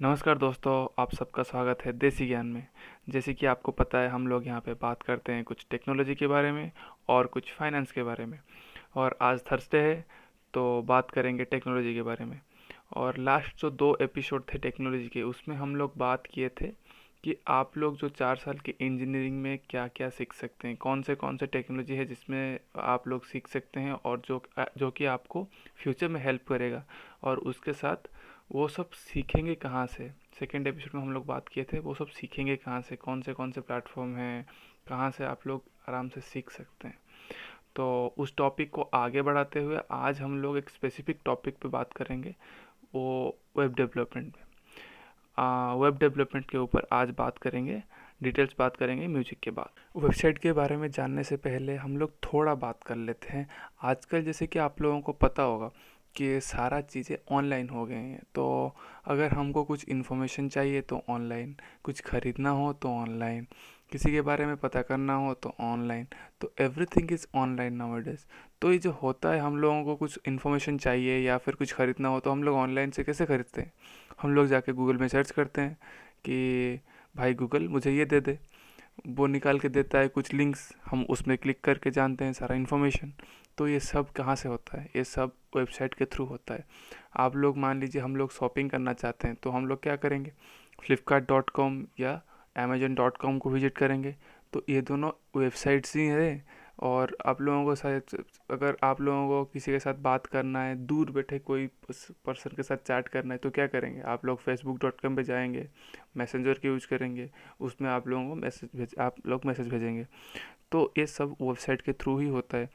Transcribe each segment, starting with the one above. नमस्कार दोस्तों, आप सबका स्वागत है देसी ज्ञान में। जैसे कि आपको पता है, हम लोग यहाँ पे बात करते हैं कुछ टेक्नोलॉजी के बारे में और कुछ फाइनेंस के बारे में। और आज थर्सडे है तो बात करेंगे टेक्नोलॉजी के बारे में। और लास्ट जो दो एपिसोड थे टेक्नोलॉजी के, उसमें हम लोग बात किए थे कि आप लोग जो 4 साल की इंजीनियरिंग में क्या क्या सीख सकते हैं, कौन से टेक्नोलॉजी है जिसमें आप लोग सीख सकते हैं और जो कि आपको फ्यूचर में हेल्प करेगा, और उसके साथ वो सब सीखेंगे कहाँ से। सेकेंड एपिसोड में हम लोग बात किए थे वो सब सीखेंगे कहाँ से, कौन से प्लेटफॉर्म हैं, कहाँ से आप लोग आराम से सीख सकते हैं। तो उस टॉपिक को आगे बढ़ाते हुए आज हम लोग एक स्पेसिफिक टॉपिक पे बात करेंगे, वो वेब डेवलपमेंट में। वेब डेवलपमेंट के ऊपर आज बात करेंगे, डिटेल्स बात करेंगे म्यूजिक के बाद। वेबसाइट के बारे में जानने से पहले हम लोग थोड़ा बात कर लेते हैं। आजकल जैसे कि आप लोगों को पता होगा कि सारा चीज़ें ऑनलाइन हो गई हैं, तो अगर हमको कुछ इन्फॉर्मेशन चाहिए तो ऑनलाइन, कुछ ख़रीदना हो तो ऑनलाइन, किसी के बारे में पता करना हो तो ऑनलाइन। तो एवरीथिंग इज़ ऑनलाइन नाउअडेज। तो ये जो होता है, हम लोगों को कुछ इन्फॉर्मेशन चाहिए या फिर कुछ ख़रीदना हो तो हम लोग ऑनलाइन से कैसे ख़रीदते हैं? हम लोग जाके गूगल में सर्च करते हैं कि भाई गूगल मुझे ये दे दे, वो निकाल के देता है कुछ लिंक्स, हम उसमें क्लिक करके जानते हैं सारा इन्फॉर्मेशन। तो ये सब कहाँ से होता है? ये सब वेबसाइट के थ्रू होता है। आप लोग मान लीजिए हम लोग शॉपिंग करना चाहते हैं तो हम लोग क्या करेंगे, flipkart.com या amazon.com को विजिट करेंगे। तो ये दोनों वेबसाइट्स ही हैं। और आप लोगों को शायद, अगर आप लोगों को किसी के साथ बात करना है, दूर बैठे कोई पर्सन के साथ चैट करना है तो क्या करेंगे, आप लोग facebook.com पे जाएंगे, मैसेंजर के यूज करेंगे, उसमें आप लोगों को मैसेज भेजेंगे। तो ये सब वेबसाइट के थ्रू ही होता है।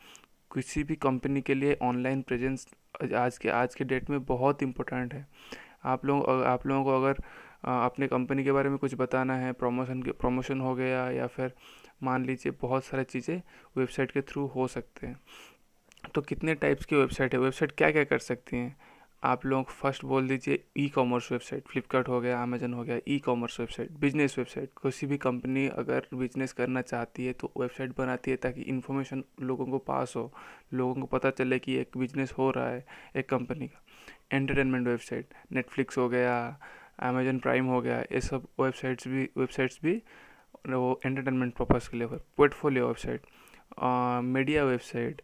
किसी भी कंपनी के लिए ऑनलाइन प्रेजेंस आज के डेट में बहुत इम्पोर्टेंट है। आप लोगों को अगर अपने कंपनी के बारे में कुछ बताना है, प्रमोशन हो गया या फिर मान लीजिए बहुत सारी चीज़ें वेबसाइट के थ्रू हो सकते हैं। तो कितने टाइप्स की वेबसाइट है, वेबसाइट क्या क्या कर सकती हैं? आप लोग फर्स्ट बोल दीजिए ई कॉमर्स वेबसाइट, फ्लिपकार्ट हो गया, अमेजन हो गया, e commerce website. Business website, किसी भी कंपनी अगर बिजनेस करना चाहती है तो वेबसाइट बनाती है ताकि इन्फॉर्मेशन लोगों को पास हो, लोगों को पता चले कि एक बिजनेस हो रहा है एक कंपनी का। एंटरटेनमेंट वेबसाइट, नेटफ्लिक्स हो गया, अमेजन प्राइम हो गया, ये सब वेबसाइट्स भी वो एंटरटेनमेंट पर्पज़ के लिए हो। पोर्टफोलियो वेबसाइट, मीडिया वेबसाइट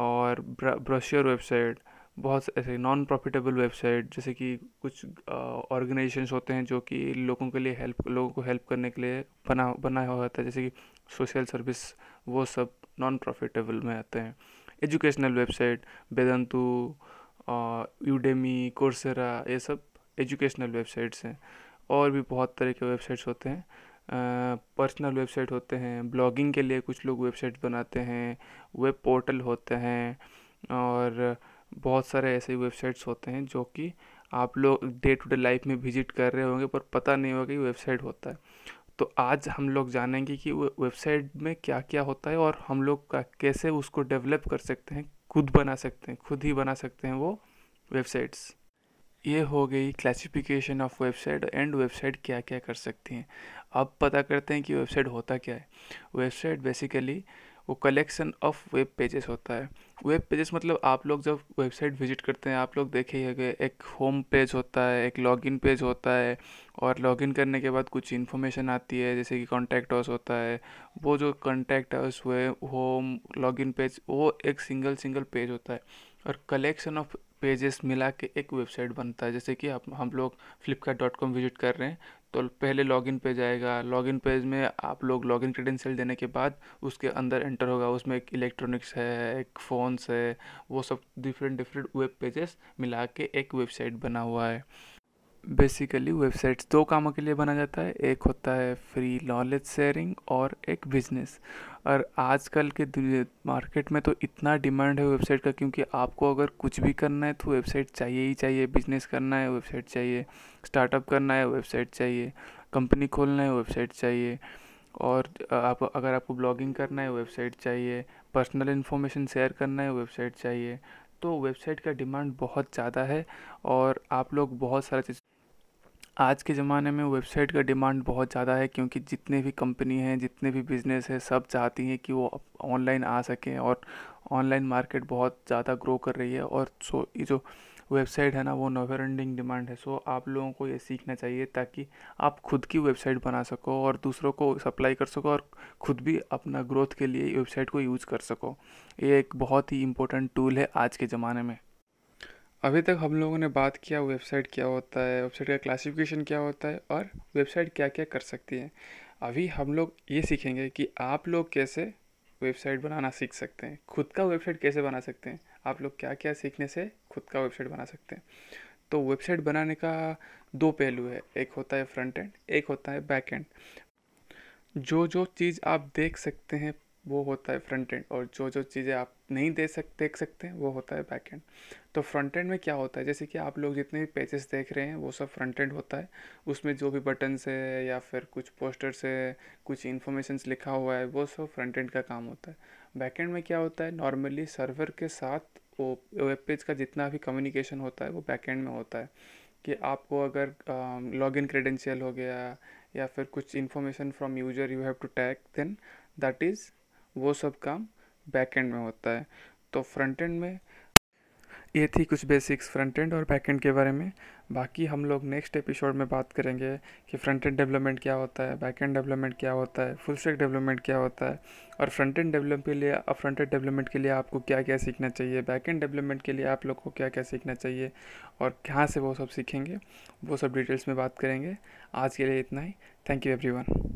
और ब्रोशर वेबसाइट, बहुत ऐसे नॉन प्रॉफिटेबल वेबसाइट जैसे कि कुछ ऑर्गेनाइजेशंस होते हैं जो कि लोगों को हेल्प करने के लिए बनाया हुआ होता है, जैसे कि सोशल सर्विस, वो सब नॉन प्रॉफिटेबल में आते हैं। Educational website, Vedantu, Udemy, Coursera, ये सब एजुकेशनल वेबसाइट्स हैं। और भी बहुत तरह के वेबसाइट्स होते हैं, पर्सनल वेबसाइट होते हैं, ब्लॉगिंग के लिए कुछ लोग वेबसाइट बनाते हैं, वेब पोर्टल होते हैं, और बहुत सारे ऐसे वेबसाइट्स होते हैं जो कि आप लोग डे टू डे लाइफ में विजिट कर रहे होंगे पर पता नहीं होगा कि वेबसाइट होता है। तो आज हम लोग जानेंगे कि वेबसाइट में क्या क्या होता है और हम लोग कैसे उसको डेवलप कर सकते हैं, खुद ही बना सकते हैं वो वेबसाइट्स। ये हो गई classification of website and website क्या क्या कर सकती हैं। अब पता करते हैं कि वेबसाइट होता क्या है। वेबसाइट बेसिकली वो कलेक्शन ऑफ वेब पेजेस होता है। वेब पेजेस मतलब आप लोग जब वेबसाइट विजिट करते हैं, आप लोग देखिएगा एक होम पेज होता है, एक लॉगिन पेज होता है, और लॉगिन करने के बाद कुछ इन्फॉर्मेशन आती है जैसे कि कॉन्टैक्ट अस होता है। वो जो कॉन्टैक्ट अस हुए, होम, लॉगिन पेज, वो एक सिंगल पेज होता है, और कलेक्शन ऑफ पेजेस मिला के एक वेबसाइट बनता है। जैसे कि हम लोग flipkart.com विजिट कर रहे हैं तो पहले लॉगिन पेज आएगा। लॉगिन पेज में आप लोग लॉगिन क्रेडेंशियल देने के बाद उसके अंदर एंटर होगा, उसमें एक इलेक्ट्रॉनिक्स है, एक फ़ोन्स है, वो सब डिफरेंट वेब पेजेस मिला के एक वेबसाइट बना हुआ है। बेसिकली वेबसाइट्स 2 कामों के लिए बना जाता है, एक होता है फ्री नॉलेज शेयरिंग और एक बिजनेस। और आजकल के मार्केट में तो इतना डिमांड है वेबसाइट का, क्योंकि आपको अगर कुछ भी करना है तो वेबसाइट चाहिए ही चाहिए। बिजनेस करना है वेबसाइट चाहिए, स्टार्टअप करना है वेबसाइट चाहिए, कंपनी खोलना है वेबसाइट चाहिए, और अगर आपको ब्लॉगिंग करना है वेबसाइट चाहिए, पर्सनल इन्फॉर्मेशन शेयर करना है वेबसाइट चाहिए। तो वेबसाइट का डिमांड बहुत ज़्यादा है और आप लोग बहुत सारा चीज़ आज के ज़माने में वेबसाइट का डिमांड बहुत ज़्यादा है, क्योंकि जितने भी कंपनी हैं, जितने भी बिज़नेस हैं, सब चाहती हैं कि वो ऑनलाइन आ सकें, और ऑनलाइन मार्केट बहुत ज़्यादा ग्रो कर रही है। और ये जो वेबसाइट है ना वो नेवर एंडिंग डिमांड है। सो आप लोगों को ये सीखना चाहिए ताकि आप खुद की वेबसाइट बना सको और दूसरों को सप्लाई कर सको और खुद भी अपना ग्रोथ के लिए वेबसाइट को यूज़ कर सको। ये एक बहुत ही इम्पोर्टेंट टूल है आज के ज़माने में। अभी तक हम लोगों ने बात किया वेबसाइट क्या होता है, वेबसाइट का क्लासिफिकेशन क्या होता है और वेबसाइट क्या क्या कर सकती है। अभी हम लोग ये सीखेंगे कि आप लोग कैसे वेबसाइट बनाना सीख सकते हैं, खुद का वेबसाइट कैसे बना सकते हैं, आप लोग क्या क्या सीखने से खुद का वेबसाइट बना सकते हैं। तो वेबसाइट बनाने का दो पहलू है, एक होता है फ्रंट एंड, एक होता है बैक एंड। जो जो चीज़ आप देख सकते हैं वो होता है फ्रंट एंड और जो जो चीज़ें आप नहीं देख सकते हैं वो होता है बैक एंड। तो फ्रंट एंड में क्या होता है, जैसे कि आप लोग जितने भी पेजेस देख रहे हैं वो सब फ्रंट एंड होता है। उसमें जो भी बटन्स है या फिर कुछ पोस्टर्स है, कुछ इन्फॉर्मेशंस लिखा हुआ है, वो सब फ्रंट एंड का काम होता है। बैक एंड में क्या होता है, नॉर्मली सर्वर के साथ वो वेब पेज का जितना भी कम्युनिकेशन होता है वो बैक एंड में होता है। कि आपको अगर लॉगिन क्रेडेंशियल हो गया या फिर कुछ information from user you have to tag, then that is वो सब काम बैक एंड में होता है। तो फ्रंट एंड में ये थी कुछ बेसिक्स फ्रंट एंड और बैक एंड के बारे में। बाकी हम लोग नेक्स्ट एपिसोड में बात करेंगे कि फ्रंट एंड डेवलपमेंट क्या होता है, बैक एंड डेवलपमेंट क्या होता है, फुल स्टैक डेवलपमेंट क्या होता है और फ्रंट एंड डेवलपमेंट के लिए आपको क्या क्या सीखना चाहिए, बैक एंड डेवलपमेंट के लिए आप लोग को क्या क्या सीखना चाहिए और कहाँ से वो सब सीखेंगे, वो सब डिटेल्स में बात करेंगे। आज के लिए इतना ही। Thank you everyone.